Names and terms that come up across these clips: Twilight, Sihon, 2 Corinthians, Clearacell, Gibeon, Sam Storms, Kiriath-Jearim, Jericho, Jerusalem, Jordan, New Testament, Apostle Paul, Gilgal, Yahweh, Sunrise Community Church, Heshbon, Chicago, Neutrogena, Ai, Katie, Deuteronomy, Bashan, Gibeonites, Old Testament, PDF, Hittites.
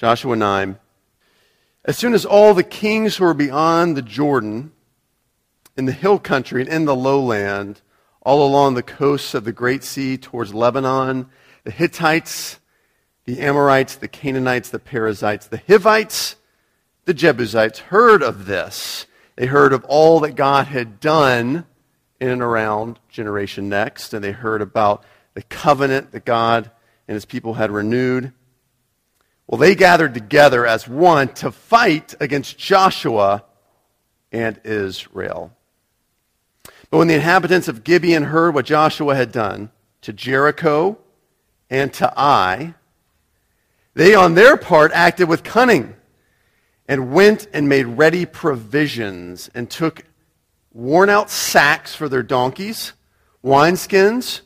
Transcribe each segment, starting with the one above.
Joshua 9. As soon as all the kings who were beyond the Jordan, in the hill country and in the lowland, all along the coasts of the Great Sea towards Lebanon, the Hittites, the Amorites, the Canaanites, the Perizzites, the Hivites, the Jebusites heard of this. They heard of all that God had done in and around Generation Next, and they heard about the covenant that God and his people had renewed. Well, they gathered together as one to fight against Joshua and Israel. But when the inhabitants of Gibeon heard what Joshua had done to Jericho and to Ai, they on their part acted with cunning and went and made ready provisions and took worn-out sacks for their donkeys, wineskins,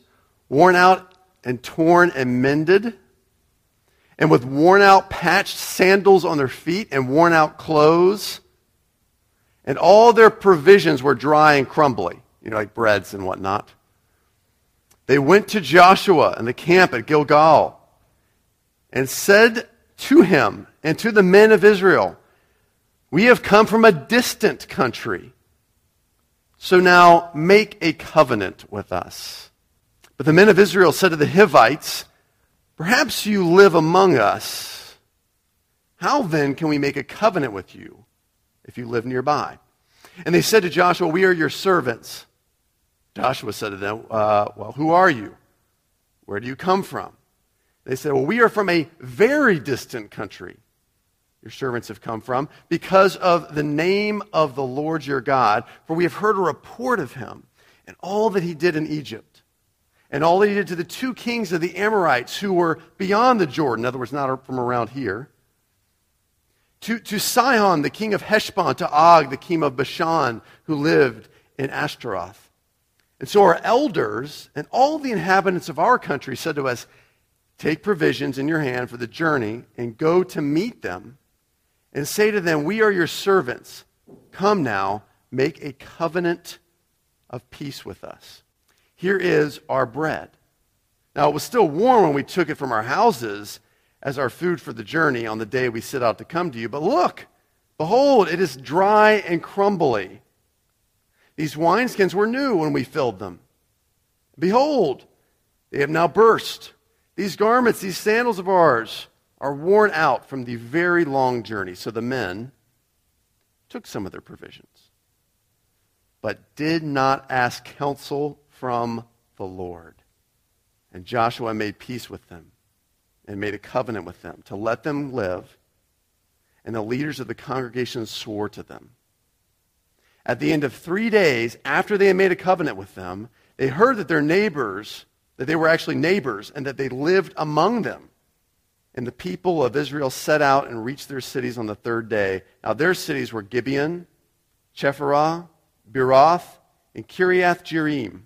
worn out and torn and mended, and with worn-out patched sandals on their feet and worn-out clothes, and all their provisions were dry and crumbly, like breads and whatnot. They went to Joshua in the camp at Gilgal and said to him and to the men of Israel, "We have come from a distant country, so now make a covenant with us." But the men of Israel said to the Hivites, "Perhaps you live among us. How then can we make a covenant with you if you live nearby?" And they said to Joshua, "We are your servants." Joshua said to them, well, who are you? Where do you come from? They said, well, we are from a very distant country your servants have come from, because of the name of the Lord your God, for we have heard a report of him and all that he did in Egypt, and all that he did to the two kings of the Amorites who were beyond the Jordan, in other words, not from around here, to Sihon, the king of Heshbon, to Og, the king of Bashan, who lived in Ashtaroth. And so our elders and all the inhabitants of our country said to us, "Take provisions in your hand for the journey and go to meet them and say to them, 'We are your servants. Come now, make a covenant of peace with us. Here is our bread.' Now it was still warm when we took it from our houses as our food for the journey on the day we set out to come to you. But look, behold, it is dry and crumbly. These wineskins were new when we filled them. Behold, they have now burst. These garments, these sandals of ours, are worn out from the very long journey." So the men took some of their provisions, but did not ask counsel from the Lord. And Joshua made peace with them and made a covenant with them to let them live. And the leaders of the congregation swore to them. At the end of 3 days, after they had made a covenant with them, they heard that their neighbors, that they were actually neighbors, and that they lived among them. And the people of Israel set out and reached their cities on the third day. Now their cities were Gibeon, Chephirah, Beeroth, and Kiriath-Jearim.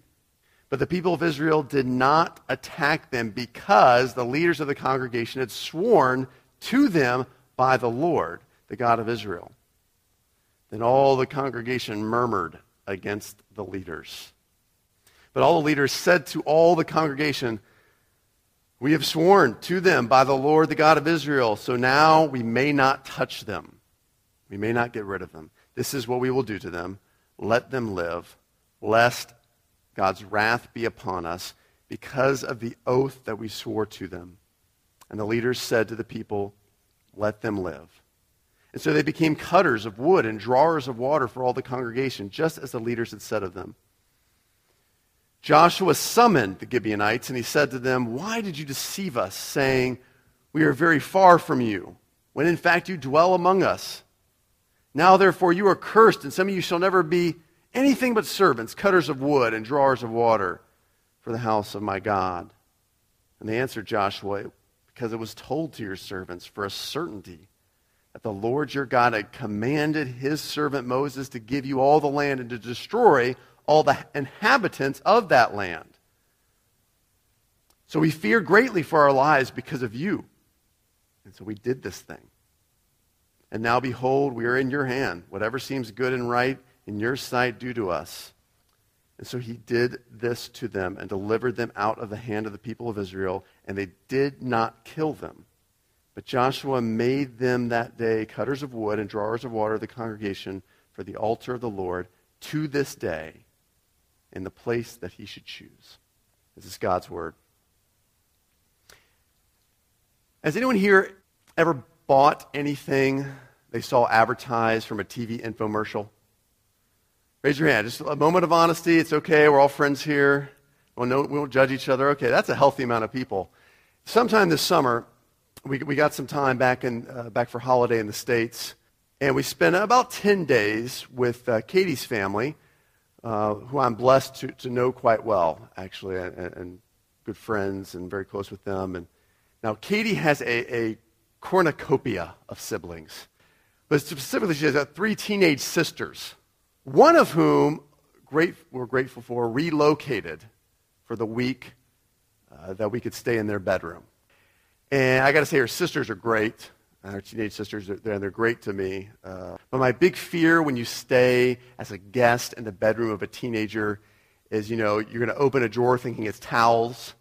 But the people of Israel did not attack them, because the leaders of the congregation had sworn to them by the Lord, the God of Israel. Then all the congregation murmured against the leaders. But all the leaders said to all the congregation, "We have sworn to them by the Lord, the God of Israel, so now we may not touch them. We may not get rid of them. This is what we will do to them. Let them live, lest God's wrath be upon us because of the oath that we swore to them." And the leaders said to the people, "Let them live." And so they became cutters of wood and drawers of water for all the congregation, just as the leaders had said of them. Joshua summoned the Gibeonites, and he said to them, "Why did you deceive us, saying, 'We are very far from you,' when in fact you dwell among us? Now therefore you are cursed, and some of you shall never be anything but servants, cutters of wood and drawers of water for the house of my God." And they answered Joshua, "Because it was told to your servants for a certainty that the Lord your God had commanded his servant Moses to give you all the land and to destroy all the inhabitants of that land. So we fear greatly for our lives because of you. And so we did this thing. And now behold, we are in your hand. Whatever seems good and right in your sight, do to us." And so he did this to them and delivered them out of the hand of the people of Israel, and they did not kill them, But Joshua made them that day cutters of wood and drawers of water of the congregation for the altar of the Lord to this day in the place that he should choose. This is God's word. Has anyone here ever bought anything they saw advertised from a TV infomercial? Raise your hand. Just a moment of honesty. It's okay. We're all friends here. We won't judge each other. Okay, that's a healthy amount of people. Sometime this summer, we got some time back for holiday in the States, and we spent about 10 days with Katie's family, who I'm blessed to know quite well, actually, and good friends and very close with them. And now Katie has a cornucopia of siblings. But specifically, she has three teenage sisters, one of whom we're grateful for relocated for the week that we could stay in their bedroom. And I got to say, her sisters are great. Her teenage sisters, they're great to me. But my big fear when you stay as a guest in the bedroom of a teenager is, you're going to open a drawer thinking it's towels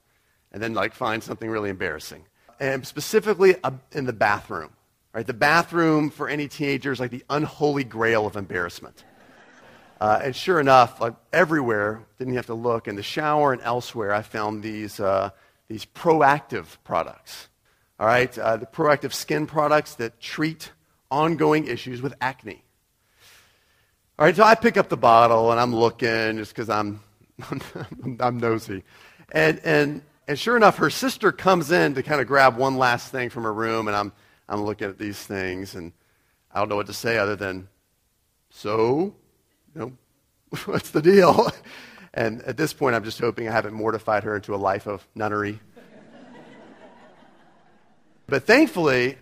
and then, find something really embarrassing. And specifically in the bathroom, right? The bathroom for any teenager is like the unholy grail of embarrassment. And sure enough, everywhere, didn't have to look, in the shower and elsewhere, I found these Proactive products. All right, the Proactive skin products that treat ongoing issues with acne. All right, so I pick up the bottle and I'm looking just because I'm nosy, and sure enough, her sister comes in to kind of grab one last thing from her room, and I'm looking at these things, and I don't know what to say other than, so, what's the deal? And at this point, I'm just hoping I haven't mortified her into a life of nunnery. But thankfully,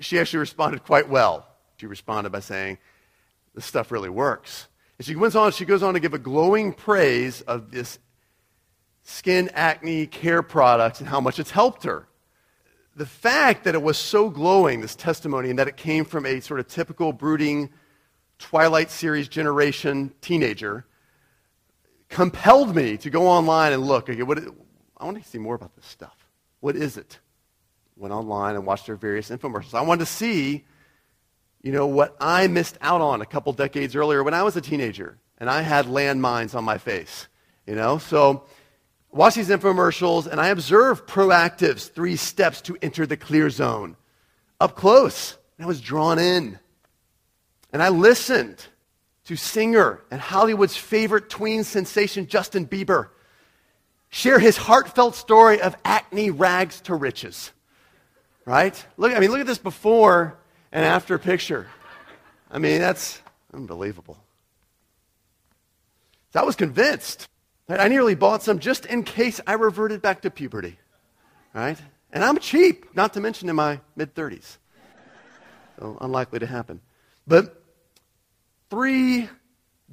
she actually responded quite well. She responded by saying, this stuff really works. And she goes on to give a glowing praise of this skin acne care product and how much it's helped her. The fact that it was so glowing, this testimony, and that it came from a sort of typical brooding Twilight series generation teenager compelled me to go online and look. Okay, I want to see more about this stuff. What is it? Went online and watched their various infomercials. I wanted to see, what I missed out on a couple decades earlier when I was a teenager, and I had landmines on my face, So I watched these infomercials, and I observed Proactive's 3 steps to enter the clear zone up close, and I was drawn in. And I listened to singer and Hollywood's favorite tween sensation, Justin Bieber, share his heartfelt story of acne rags to riches. Right? Look at this before and after picture. That's unbelievable. So I was convinced that I nearly bought some just in case I reverted back to puberty. Right? And I'm cheap, not to mention in my mid-30s. So unlikely to happen. But 3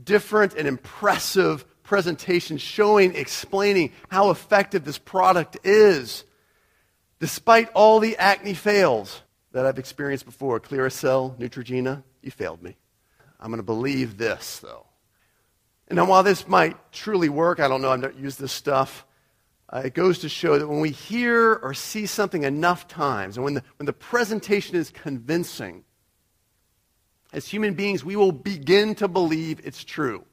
different and impressive presentations explaining how effective this product is. Despite all the acne fails that I've experienced before, Clearacell, Neutrogena, you failed me. I'm going to believe this, though. And now, while this might truly work, I don't know, I've not used this stuff, it goes to show that when we hear or see something enough times, and when the presentation is convincing, as human beings, we will begin to believe it's true.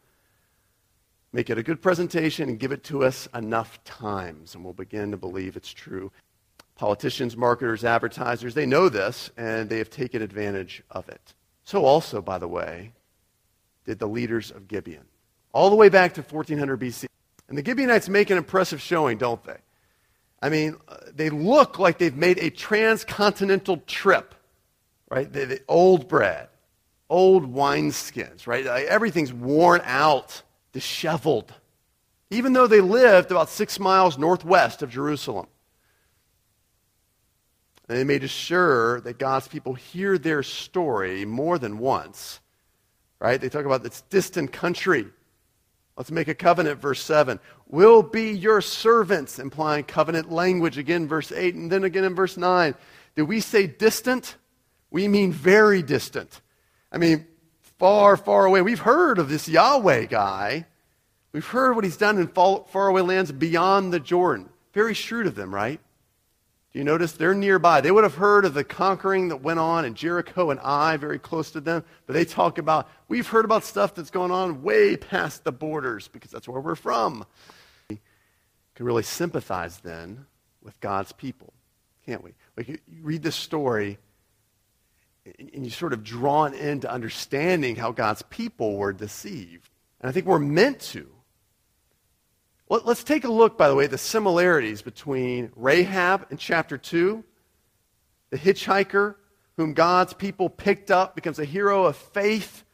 Make it a good presentation and give it to us enough times, and we'll begin to believe it's true. Politicians, marketers, advertisers, they know this, and they have taken advantage of it. So also, by the way, did the leaders of Gibeon, all the way back to 1400 BC. And the Gibeonites make an impressive showing, don't they? They look like they've made a transcontinental trip, right? The old bread, old wineskins, right? Everything's worn out, disheveled, even though they lived about 6 miles northwest of Jerusalem. And they made sure that God's people hear their story more than once, right? They talk about this distant country. Let's make a covenant, verse 7. We'll be your servants, implying covenant language, again, verse 8, and then again in verse 9. Did we say distant? We mean very distant. Far, far away. We've heard of this Yahweh guy. We've heard what he's done in far away lands beyond the Jordan. Very shrewd of them, right? Do You notice they're nearby. They would have heard of the conquering that went on in Jericho and Ai, very close to them. But they talk about, we've heard about stuff that's going on way past the borders because that's where we're from. We can really sympathize then with God's people, can't we? Like you read this story and you're sort of drawn into understanding how God's people were deceived. And I think we're meant to. Let's take a look, by the way, at the similarities between Rahab in chapter 2, the hitchhiker whom God's people picked up, becomes a hero of faith,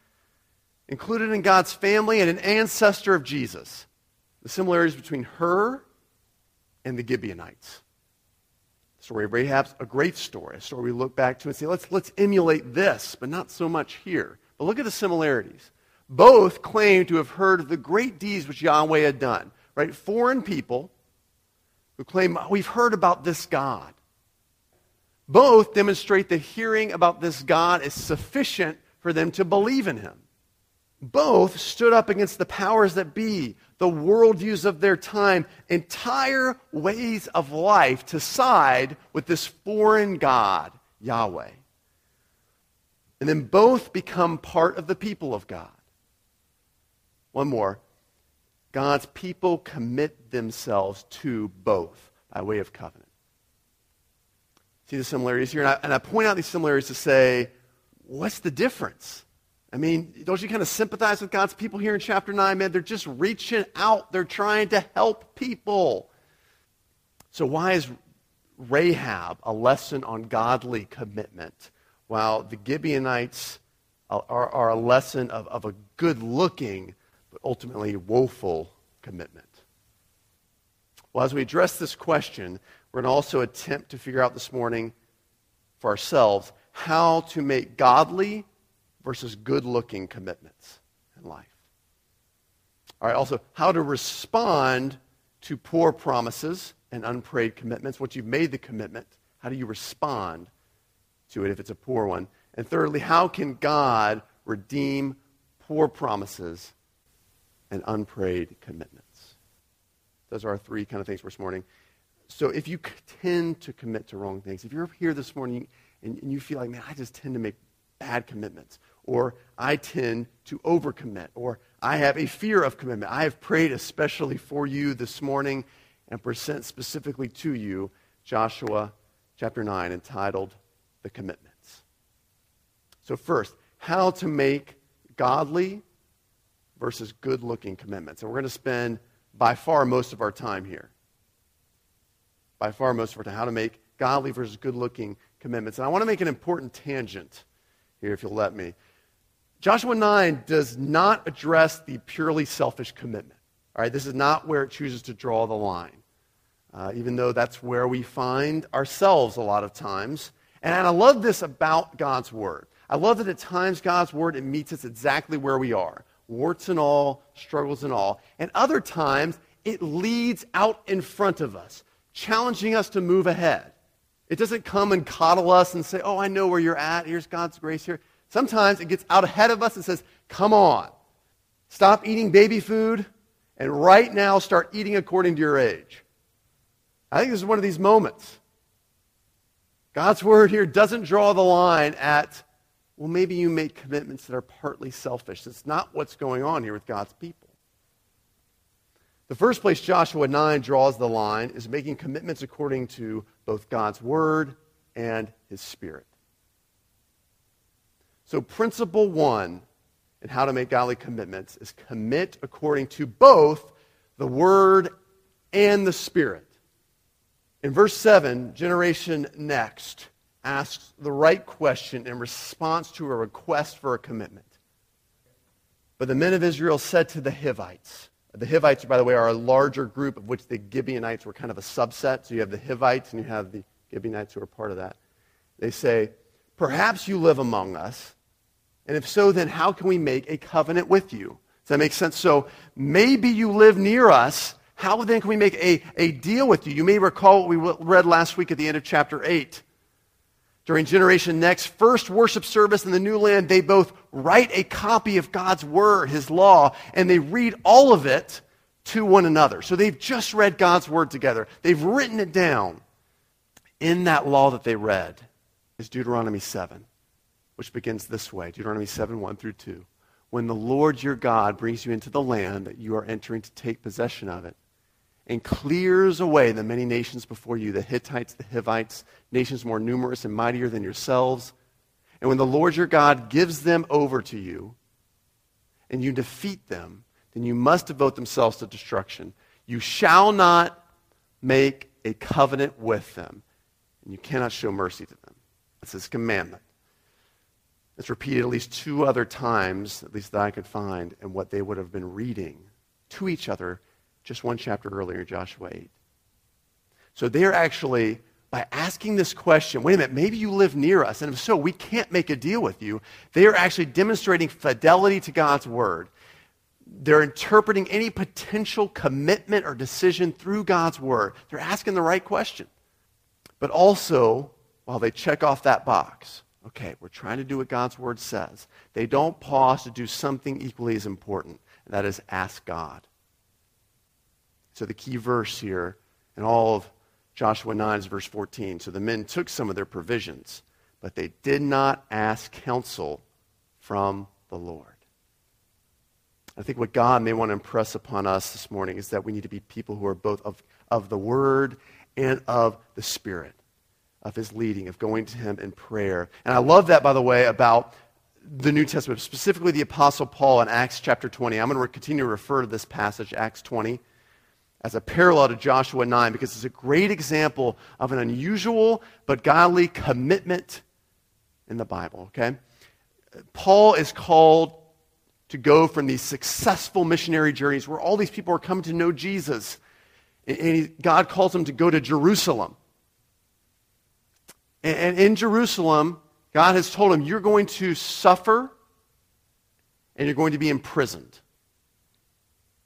included in God's family, and an ancestor of Jesus. The similarities between her and the Gibeonites. The story of Rahab's a great story, a story we look back to and say, let's emulate this, but not so much here. But look at the similarities. Both claim to have heard of the great deeds which Yahweh had done. Right? Foreign people who claim, we've heard about this God. Both demonstrate that hearing about this God is sufficient for them to believe in him. Both stood up against the powers that be, the worldviews of their time, entire ways of life to side with this foreign God, Yahweh. And then both become part of the people of God. One more. God's people commit themselves to both by way of covenant. See the similarities here? And I point out these similarities to say, what's the difference? I mean, don't you kind of sympathize with God's people here in chapter 9? Man, they're just reaching out. They're trying to help people. So why is Rahab a lesson on godly commitment, while the Gibeonites are a lesson of a good-looking but ultimately woeful commitment? Well, as we address this question, we're going to also attempt to figure out this morning for ourselves how to make godly versus good-looking commitments in life. All right, also, how to respond to poor promises and unprayed commitments. Once you've made the commitment, how do you respond to it if it's a poor one? And thirdly, how can God redeem poor promises and unprayed commitments? Those are our three kind of things for this morning. So if you tend to commit to wrong things, if you're here this morning and you feel like, man, I just tend to make bad commitments, or I tend to overcommit, or I have a fear of commitment. I have prayed especially for you this morning and present specifically to you Joshua chapter 9 entitled The Commitments. So first, how to make godly versus good-looking commitments. And we're going to spend by far most of our time here. By far most of our time, how to make godly versus good-looking commitments. And I want to make an important tangent here, if you'll let me. Joshua 9 does not address the purely selfish commitment. All right, this is not where it chooses to draw the line, even though that's where we find ourselves a lot of times. And I love this about God's Word. I love that at times God's Word, it meets us exactly where we are. Warts and all, struggles and all. And other times, it leads out in front of us, challenging us to move ahead. It doesn't come and coddle us and say, oh, I know where you're at. Here's God's grace here. Sometimes it gets out ahead of us and says, come on, stop eating baby food, and right now start eating according to your age. I think this is one of these moments. God's word here doesn't draw the line at, well, maybe you make commitments that are partly selfish. That's not what's going on here with God's people. The first place Joshua 9 draws the line is making commitments according to both God's word and his spirit. So principle one in how to make godly commitments is commit according to both the word and the spirit. In verse 7, Generation Next asks the right question in response to a request for a commitment. But the men of Israel said to the Hivites. The Hivites, by the way, are a larger group of which the Gibeonites were kind of a subset. So you have the Hivites and you have the Gibeonites who are part of that. They say, perhaps you live among us, and if so, then how can we make a covenant with you? Does that make sense? So maybe you live near us. How then can we make a deal with you? You may recall what we read last week at the end of chapter 8. During Generation Next, first worship service in the new land, they both write a copy of God's word, his law, and they read all of it to one another. So they've just read God's word together. They've written it down. in that law that they read is Deuteronomy 7, which begins this way, Deuteronomy 7, 1 through 2. When the Lord your God brings you into the land that you are entering to take possession of it, and clears away the many nations before you, the Hittites, the Hivites, nations more numerous and mightier than yourselves. And when the Lord your God gives them over to you, and you defeat them, then you must devote themselves to destruction. You shall not make a covenant with them, and you cannot show mercy to them. That's his commandment. It's repeated at least two other times, at least that I could find, in what they would have been reading to each other just one chapter earlier, Joshua 8. So they're actually, by asking this question, wait a minute, maybe you live near us, and if so, we can't make a deal with you. They are actually demonstrating fidelity to God's word. They're interpreting any potential commitment or decision through God's word. They're asking the right question. But also, while they check off that box, okay, we're trying to do what God's word says, they don't pause to do something equally as important, and that is ask God. So the key verse here in all of Joshua 9 is verse 14. So the men took some of their provisions, but they did not ask counsel from the Lord. I think what God may want to impress upon us this morning is that we need to be people who are both of the Word and of the Spirit, of His leading, of going to Him in prayer. And I love that, by the way, about the New Testament, specifically the Apostle Paul in Acts chapter 20. I'm going to continue to refer to this passage, Acts 20, as a parallel to Joshua 9, because it's a great example of an unusual but godly commitment in the Bible, okay? Paul is called to go from these successful missionary journeys where all these people are coming to know Jesus, and God calls him to go to Jerusalem. And in Jerusalem, God has told him, you're going to suffer and you're going to be imprisoned.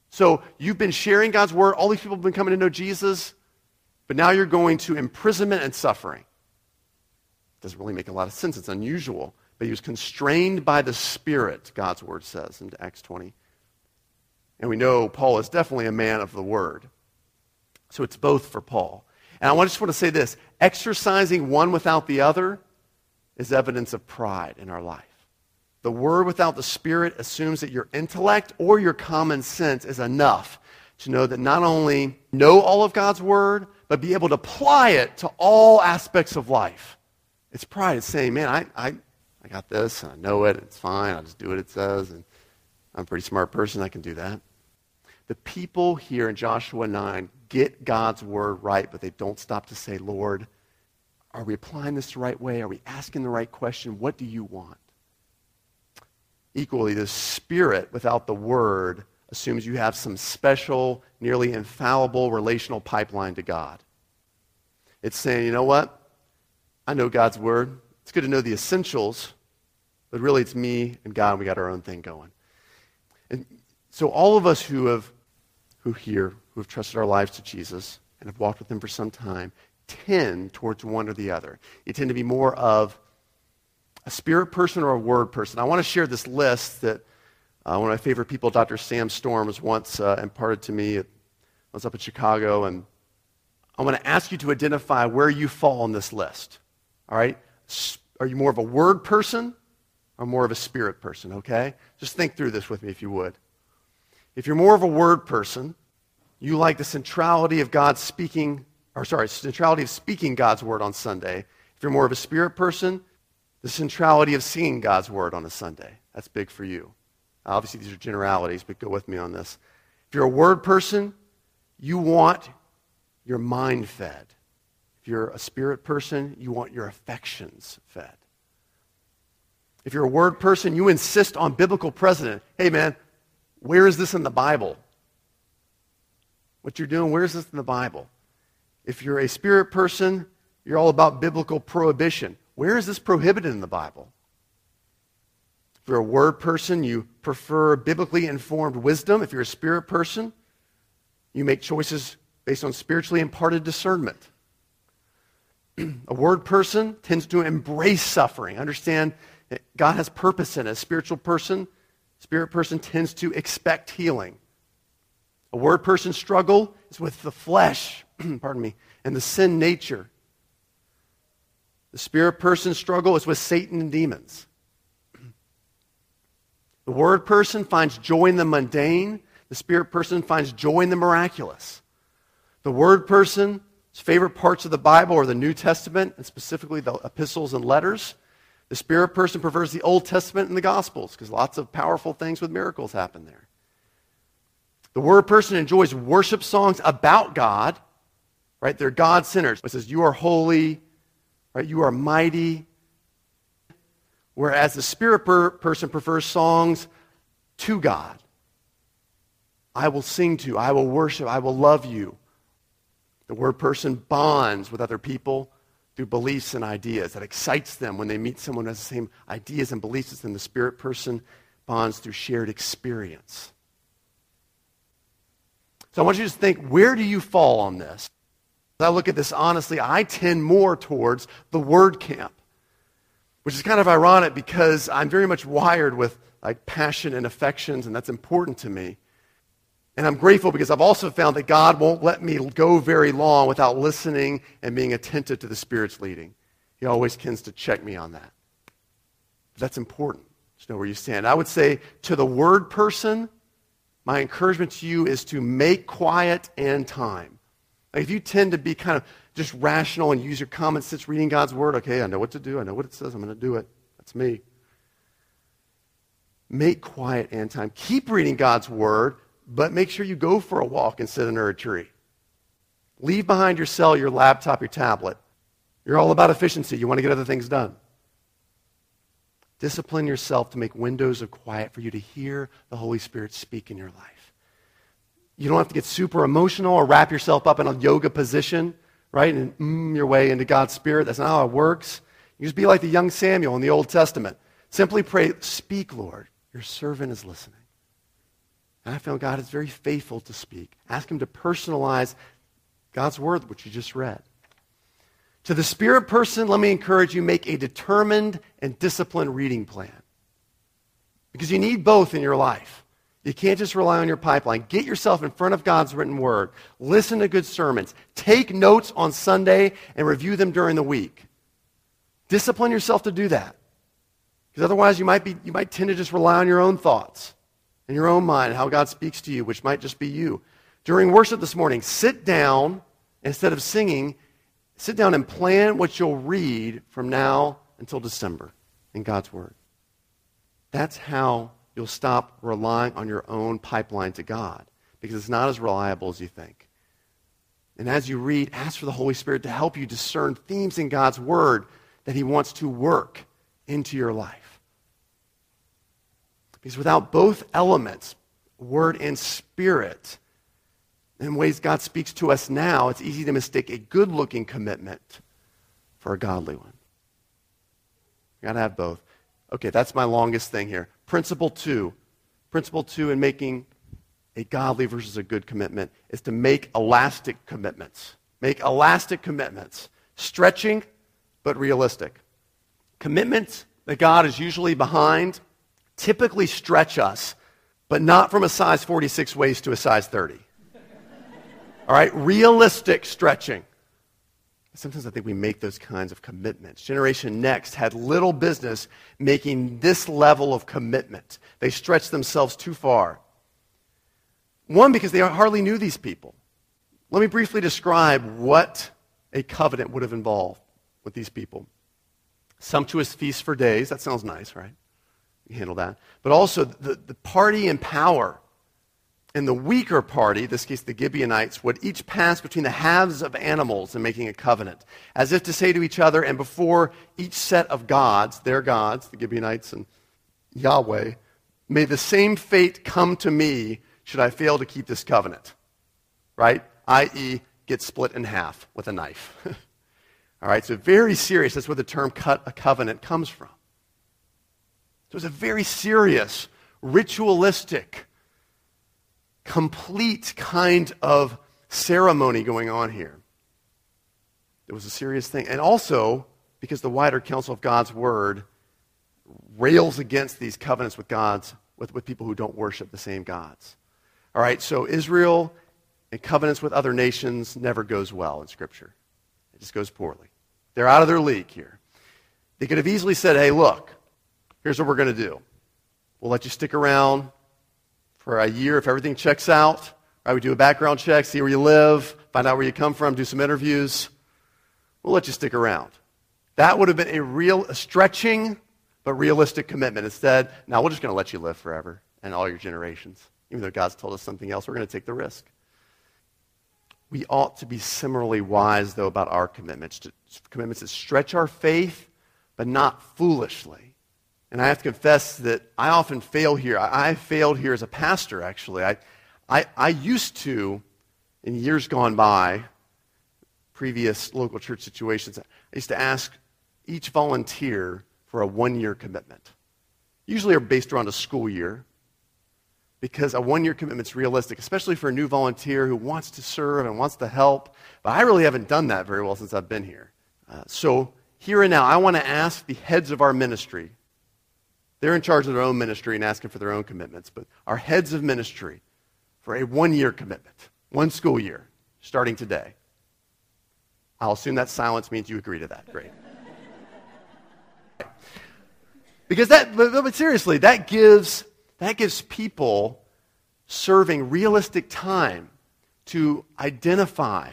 So you've been sharing God's word. All these people have been coming to know Jesus, but now you're going to imprisonment and suffering. It doesn't really make a lot of sense. It's unusual. But he was constrained by the Spirit, God's word says in Acts 20. And we know Paul is definitely a man of the word. So it's both for Paul. And I just want to say this. Exercising one without the other is evidence of pride in our life. The word without the Spirit assumes that your intellect or your common sense is enough to know that not only know all of God's word, but be able to apply it to all aspects of life. It's pride. It's saying, man, I got this, and I know it, and it's fine. I'll just do what it says, and I'm a pretty smart person. I can do that. The people here in Joshua 9 get God's word right, but they don't stop to say, Lord, are we applying this the right way? Are we asking the right question? What do you want? Equally, the Spirit without the Word assumes you have some special, nearly infallible relational pipeline to God. It's saying, you know what? I know God's Word. It's good to know the essentials, but really it's me and God, and we got our own thing going. And so all of us who have trusted our lives to Jesus and have walked with Him for some time tend towards one or the other. You tend to be more of a spirit person or a word person. I want to share this list that one of my favorite people, Dr. Sam Storms, once imparted to me. I was up in Chicago, and I want to ask you to identify where you fall on this list, all right? Are you more of a word person or more of a spirit person, okay? Just think through this with me if you would. If you're more of a word person, you like the centrality of speaking God's word on Sunday. If you're more of a spirit person, the centrality of singing God's word on a Sunday. That's big for you. Obviously, these are generalities, but go with me on this. If you're a word person, you want your mind fed. If you're a spirit person, you want your affections fed. If you're a word person, you insist on biblical precedent. Hey, man, where is this in the Bible? What you're doing, where is this in the Bible? If you're a spirit person, you're all about biblical prohibition. Where is this prohibited in the Bible? If you're a word person, you prefer biblically informed wisdom. If you're a spirit person, you make choices based on spiritually imparted discernment. A word person tends to embrace suffering. Understand that God has purpose in it. A spirit person tends to expect healing. A word person's struggle is with the flesh, and the sin nature. The spirit person struggle is with Satan and demons. The word person finds joy in the mundane. The spirit person finds joy in the miraculous. The word person's favorite parts of the Bible are the New Testament, and specifically the epistles and letters. The spirit person prefers the Old Testament and the Gospels, because lots of powerful things with miracles happen there. The word person enjoys worship songs about God, right? They're God-centered. It says, you are holy, right? You are mighty. Whereas the spirit person prefers songs to God. I will sing to, I will worship, I will love you. The word person bonds with other people through beliefs and ideas. That excites them when they meet someone who has the same ideas and beliefs as them. The spirit person bonds through shared experience. So I want you to just think, where do you fall on this? As I look at this honestly, I tend more towards the word camp, which is kind of ironic because I'm very much wired with like passion and affections, and that's important to me. And I'm grateful because I've also found that God won't let me go very long without listening and being attentive to the Spirit's leading. He always tends to check me on that. But that's important to know where you stand. I would say to the word person, my encouragement to you is to make quiet and time. Like if you tend to be kind of just rational and use your common sense reading God's word, okay, I know what to do, I know what it says, I'm going to do it. That's me. Make quiet and time. Keep reading God's word, but make sure you go for a walk and sit under a tree. Leave behind your cell, your laptop, your tablet. You're all about efficiency. You want to get other things done. Discipline yourself to make windows of quiet for you to hear the Holy Spirit speak in your life. You don't have to get super emotional or wrap yourself up in a yoga position, right, and your way into God's Spirit. That's not how it works. You just be like the young Samuel in the Old Testament. Simply pray, speak, Lord. Your servant is listening. And I found God is very faithful to speak. Ask him to personalize God's word, which you just read. To the spirit person, let me encourage you, make a determined and disciplined reading plan. Because you need both in your life. You can't just rely on your pipeline. Get yourself in front of God's written word. Listen to good sermons. Take notes on Sunday and review them during the week. Discipline yourself to do that. Because otherwise you might tend to just rely on your own thoughts. In your own mind, how God speaks to you, which might just be you. During worship this morning, sit down, instead of singing, sit down and plan what you'll read from now until December in God's Word. That's how you'll stop relying on your own pipeline to God, because it's not as reliable as you think. And as you read, ask for the Holy Spirit to help you discern themes in God's Word that He wants to work into your life. Because without both elements, word and spirit, in ways God speaks to us now, it's easy to mistake a good-looking commitment for a godly one. You've got to have both. Okay, that's my longest thing here. Principle 2. Principle 2 in making a godly versus a good commitment is to make elastic commitments. Make elastic commitments. Stretching, but realistic. Commitments that God is usually behind typically stretch us, but not from a size 46 waist to a size 30. All right? Realistic stretching. Sometimes I think we make those kinds of commitments. Generation Next had little business making this level of commitment. They stretched themselves too far. One, because they hardly knew these people. Let me briefly describe what a covenant would have involved with these people. Sumptuous feasts for days. That sounds nice, right? Handle that. But also the party in power and the weaker party, in this case the Gibeonites, would each pass between the halves of animals in making a covenant, as if to say to each other and before each set of gods, their gods, the Gibeonites and Yahweh, may the same fate come to me should I fail to keep this covenant, right? I.e., get split in half with a knife. All right, so very serious. That's where the term cut a covenant comes from. So it was a very serious, ritualistic, complete kind of ceremony going on here. It was a serious thing. And also, because the wider counsel of God's word rails against these covenants with gods, with people who don't worship the same gods. All right, so Israel and covenants with other nations never goes well in Scripture. It just goes poorly. They're out of their league here. They could have easily said, hey, look, here's what we're going to do. We'll let you stick around for a year if everything checks out. Right, we do a background check, see where you live, find out where you come from, do some interviews. We'll let you stick around. That would have been a stretching but realistic commitment. Instead, now we're just going to let you live forever and all your generations. Even though God's told us something else, we're going to take the risk. We ought to be similarly wise, though, about our commitments that stretch our faith, but not foolishly. And I have to confess that I often fail here. I failed here as a pastor, actually. I used to, in years gone by, previous local church situations, I used to ask each volunteer for a one-year commitment. Usually are based around a school year, because a one-year commitment is realistic, especially for a new volunteer who wants to serve and wants to help. But I really haven't done that very well since I've been here. So here and now, I want to ask the heads of our ministry. They're in charge of their own ministry and asking for their own commitments. But our heads of ministry for a one-year commitment, one school year, starting today. I'll assume that silence means you agree to that. Great. Because but seriously, that gives people serving realistic time to identify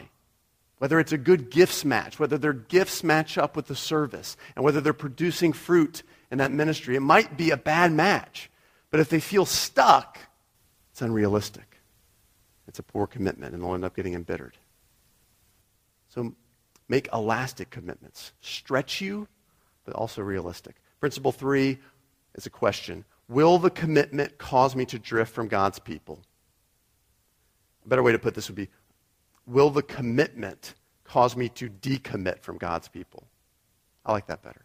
whether it's a good gifts match, whether their gifts match up with the service, and whether they're producing fruit in that ministry. It might be a bad match, but if they feel stuck, it's unrealistic. It's a poor commitment, and they'll end up getting embittered. So make elastic commitments. Stretch you, but also realistic. Principle 3 is a question. Will the commitment cause me to drift from God's people? A better way to put this would be, will the commitment cause me to decommit from God's people? I like that better.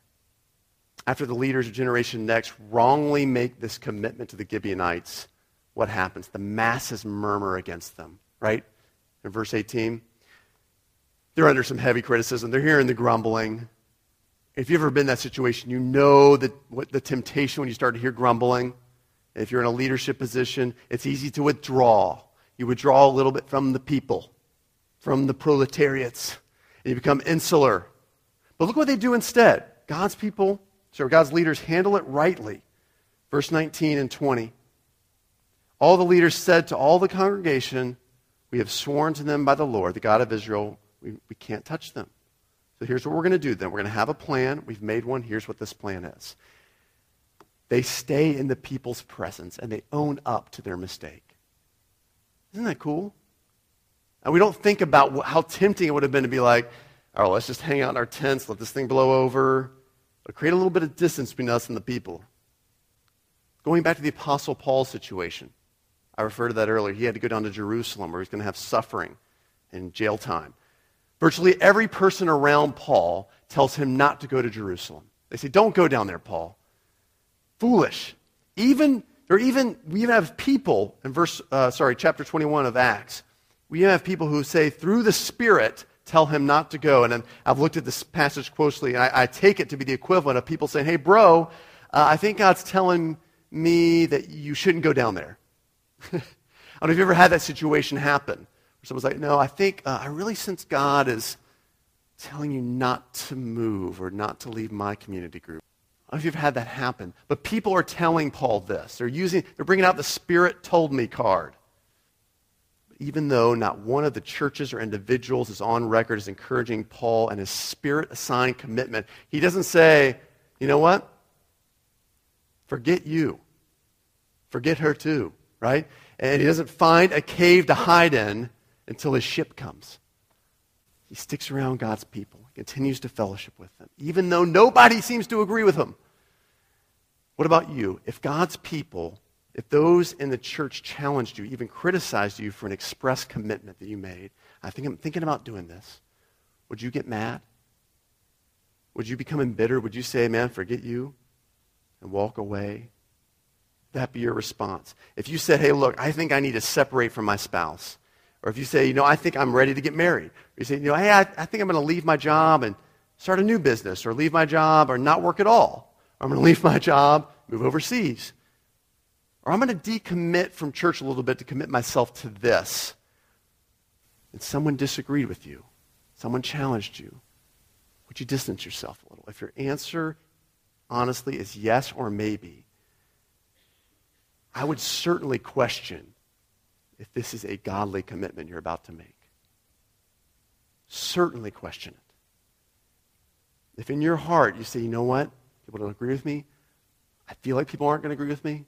After the leaders of Generation Next wrongly make this commitment to the Gibeonites, what happens? The masses murmur against them, right? In verse 18, they're under some heavy criticism. They're hearing the grumbling. If you've ever been in that situation, you know that what the temptation when you start to hear grumbling. If you're in a leadership position, it's easy to withdraw. You withdraw a little bit from the people, from the proletariats, and you become insular. But look what they do instead. God's leaders handle it rightly. Verse 19 and 20. All the leaders said to all the congregation, we have sworn to them by the Lord, the God of Israel, we can't touch them. So here's what we're going to do then. We're going to have a plan. We've made one. Here's what this plan is. They stay in the people's presence, and they own up to their mistake. Isn't that cool? And we don't think about how tempting it would have been to be like, all right, let's just hang out in our tents, let this thing blow over. It'll create a little bit of distance between us and the people. Going back to the Apostle Paul situation, I referred to that earlier. He had to go down to Jerusalem where he's going to have suffering and jail time. Virtually every person around Paul tells him not to go to Jerusalem. They say, don't go down there, Paul. Foolish. We even have people, in chapter 21 of Acts, we even have people who say, through the Spirit, tell him not to go. And I've looked at this passage closely, and I take it to be the equivalent of people saying, hey, bro, I think God's telling me that you shouldn't go down there. I don't know if you've ever had that situation happen. Someone's like, no, I think I really sense God is telling you not to move or not to leave my community group. I don't know if you've had that happen, but people are telling Paul this. They're bringing out the Spirit told me card. Even though not one of the churches or individuals is on record as encouraging Paul and his Spirit-assigned commitment, he doesn't say, you know what? Forget you. Forget her too, right? And he doesn't find a cave to hide in until his ship comes. He sticks around God's people, continues to fellowship with them, even though nobody seems to agree with him. What about you? If God's people, if those in the church challenged you, even criticized you for an express commitment that you made, I think I'm thinking about doing this, would you get mad? Would you become embittered? Would you say, man, forget you, and walk away? That be your response. If you said, hey, look, I think I need to separate from my spouse, or if you say, you know, I think I'm ready to get married. Or you say, you know, hey, I think I'm going to leave my job and start a new business, or leave my job or not work at all. Or I'm going to leave my job, move overseas. Or I'm going to decommit from church a little bit to commit myself to this. And someone disagreed with you. Someone challenged you. would you distance yourself a little? If your answer, honestly, is yes or maybe, I would certainly question if this is a godly commitment you're about to make. Certainly question it. If in your heart you say, you know what? People don't agree with me. I feel like people aren't going to agree with me.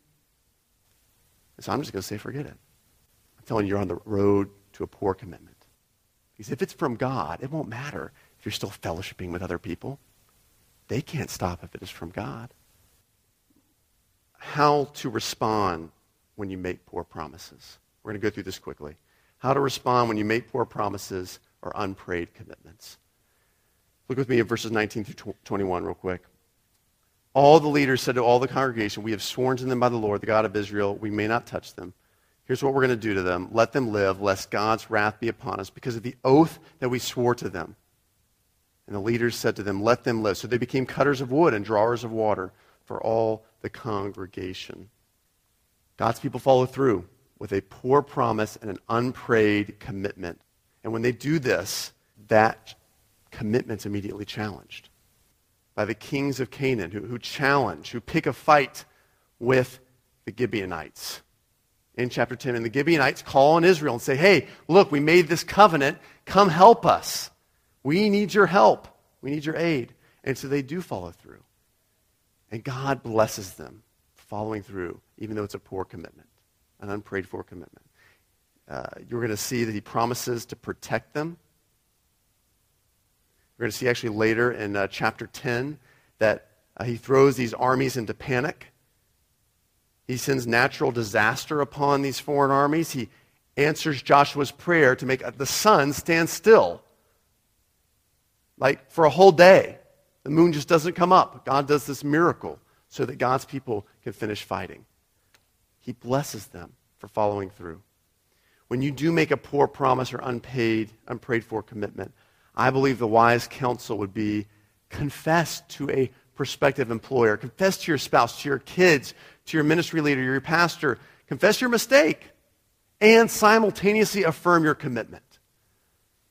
And so I'm just going to say, forget it. I'm telling you, you're on the road to a poor commitment. Because if it's from God, it won't matter if you're still fellowshipping with other people. They can't stop if it is from God. How to respond when you make poor promises. We're going to go through this quickly. How to respond when you make poor promises or unprayed commitments. Look with me at verses 19 through 21 real quick. All the leaders said to all the congregation, we have sworn to them by the Lord, the God of Israel, we may not touch them. Here's what we're going to do to them. Let them live, lest God's wrath be upon us because of the oath that we swore to them. And the leaders said to them, let them live. So they became cutters of wood and drawers of water for all the congregation. God's people follow through with a poor promise and an unprayed commitment. And when they do this, that commitment's immediately challenged by the kings of Canaan who pick a fight with the Gibeonites. In chapter 10, and the Gibeonites call on Israel and say, hey, look, we made this covenant. Come help us. We need your help. We need your aid. And so they do follow through. And God blesses them following through, even though it's a poor commitment, an unprayed for commitment. You're going to see that he promises to protect them. We're going to see actually later in chapter 10 that he throws these armies into panic. He sends natural disaster upon these foreign armies. He answers Joshua's prayer to make the sun stand still. Like for a whole day, the moon just doesn't come up. God does this miracle so that God's people can finish fighting. He blesses them for following through. When you do make a poor promise or unprayed for commitment, I believe the wise counsel would be confess to a prospective employer. Confess to your spouse, to your kids, to your ministry leader, your pastor. Confess your mistake and simultaneously affirm your commitment.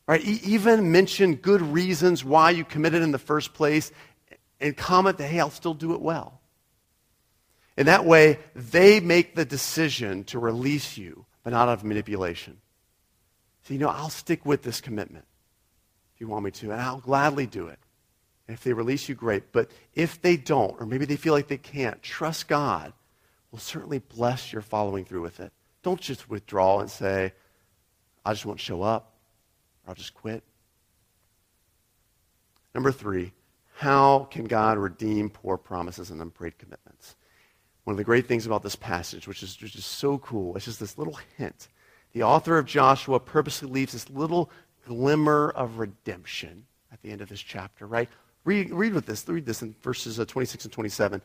Right? Even mention good reasons why you committed in the first place and comment that, hey, I'll still do it well. And that way, they make the decision to release you, but not out of manipulation. So, I'll stick with this commitment if you want me to, and I'll gladly do it. And if they release you, great. But if they don't, or maybe they feel like they can't, trust God will certainly bless your following through with it. Don't just withdraw and say, I just won't show up, or I'll just quit. Number 3, how can God redeem poor promises and unprayed commitments? One of the great things about this passage, which is just so cool, it's just this little hint. The author of Joshua purposely leaves this little glimmer of redemption at the end of this chapter, right? Read this in verses 26 and 27.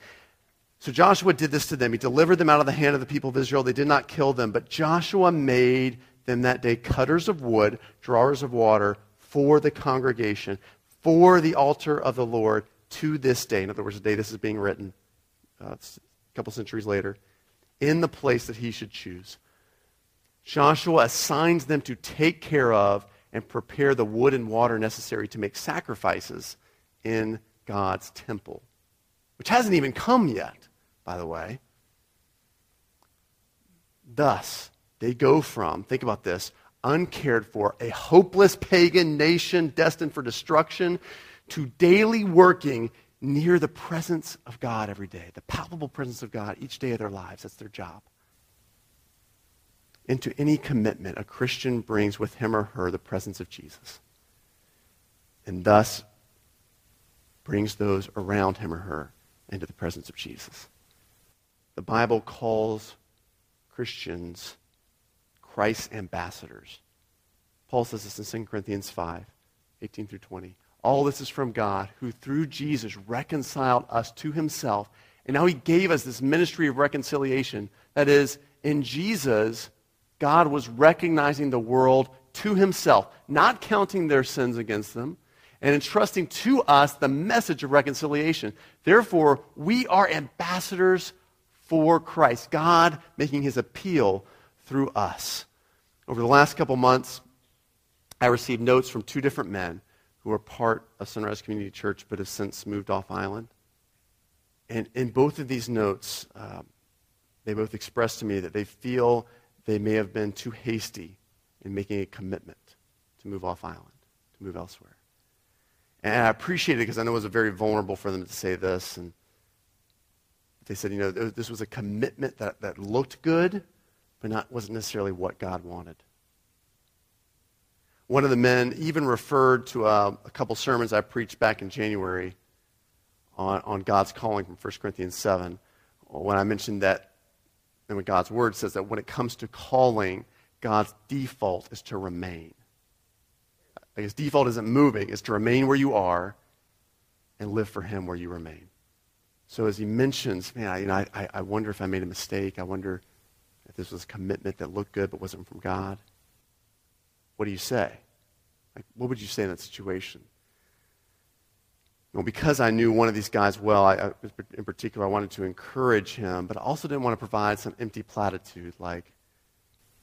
So Joshua did this to them. He delivered them out of the hand of the people of Israel. They did not kill them, but Joshua made them that day cutters of wood, drawers of water for the congregation, for the altar of the Lord to this day. In other words, the day this is being written, it's a couple centuries later, in the place that he should choose. Joshua assigns them to take care of and prepare the wood and water necessary to make sacrifices in God's temple, which hasn't even come yet, by the way. Thus, they go from, think about this, uncared for, a hopeless pagan nation destined for destruction, to daily working near the presence of God every day, the palpable presence of God each day of their lives. That's their job. Into any commitment, a Christian brings with him or her the presence of Jesus, and thus brings those around him or her into the presence of Jesus. The Bible calls Christians Christ's ambassadors. Paul says this in 2 Corinthians 5, 18 through 20. All this is from God, who through Jesus reconciled us to himself, and now he gave us this ministry of reconciliation. That is, in Jesus, God was recognizing the world to himself, not counting their sins against them, and entrusting to us the message of reconciliation. Therefore, we are ambassadors for Christ, God making his appeal through us. Over the last couple months, I received notes from 2 different men who are part of Sunrise Community Church but have since moved off island. And in both of these notes, they both express to me that they feel they may have been too hasty in making a commitment to move off island, to move elsewhere. And I appreciate it because I know it was very vulnerable for them to say this. And they said, you know, this was a commitment that looked good, but wasn't necessarily what God wanted. One of the men even referred to a couple sermons I preached back in January on God's calling from 1 Corinthians 7, when I mentioned that, and when God's word says that when it comes to calling, God's default is to remain. Like his default isn't moving, it's to remain where you are and live for him where you remain. So as he mentions, man, I wonder if I made a mistake. I wonder if this was a commitment that looked good but wasn't from God. What do you say? Like, what would you say in that situation? Well, because I knew one of these guys well, in particular, I wanted to encourage him, but I also didn't want to provide some empty platitude like,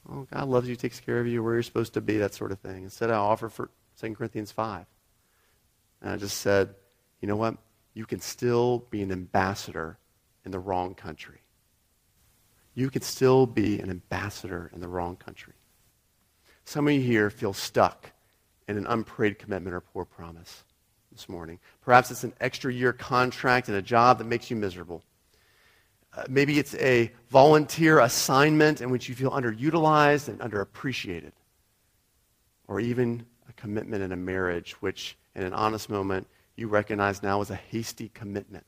oh, God loves you, takes care of you, where you're supposed to be, that sort of thing. Instead, I offered for 2 Corinthians 5. And I just said, you know what? You can still be an ambassador in the wrong country. You can still be an ambassador in the wrong country. Some of you here feel stuck in an unprayed commitment or poor promise this morning. Perhaps it's an extra year contract and a job that makes you miserable. Maybe it's a volunteer assignment in which you feel underutilized and underappreciated. Or even a commitment in a marriage which, in an honest moment, you recognize now as a hasty commitment.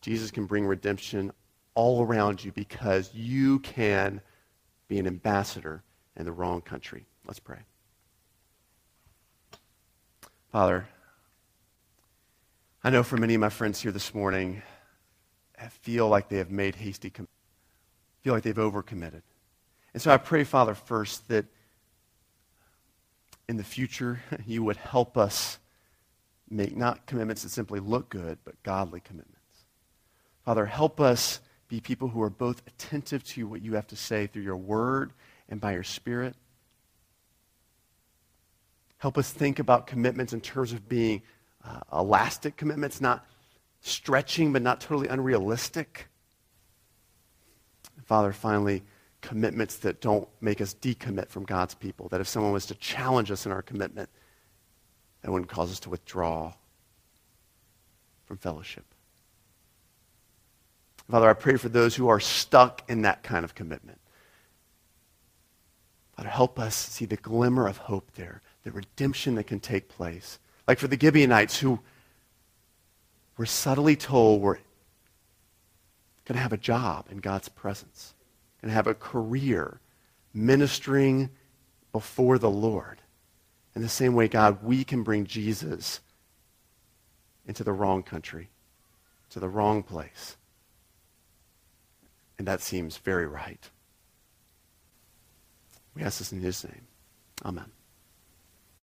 Jesus can bring redemption all around you because you can be an ambassador in the wrong country. Let's pray. Father, I know for many of my friends here this morning feel like they have made hasty commitments, feel like they've overcommitted. And so I pray, Father, first that in the future you would help us make not commitments that simply look good, but godly commitments. Father, help us be people who are both attentive to what you have to say through your word and by your spirit. Help us think about commitments in terms of being elastic commitments, not stretching, but not totally unrealistic. And Father, finally, commitments that don't make us decommit from God's people, that if someone was to challenge us in our commitment, that wouldn't cause us to withdraw from fellowship. Father, I pray for those who are stuck in that kind of commitment. Father, help us see the glimmer of hope there, the redemption that can take place. Like for the Gibeonites who were subtly told we're going to have a job in God's presence, going to have a career ministering before the Lord. In the same way, God, we can bring Jesus into the wrong country, to the wrong place. And that seems very right. We ask this in his name. Amen.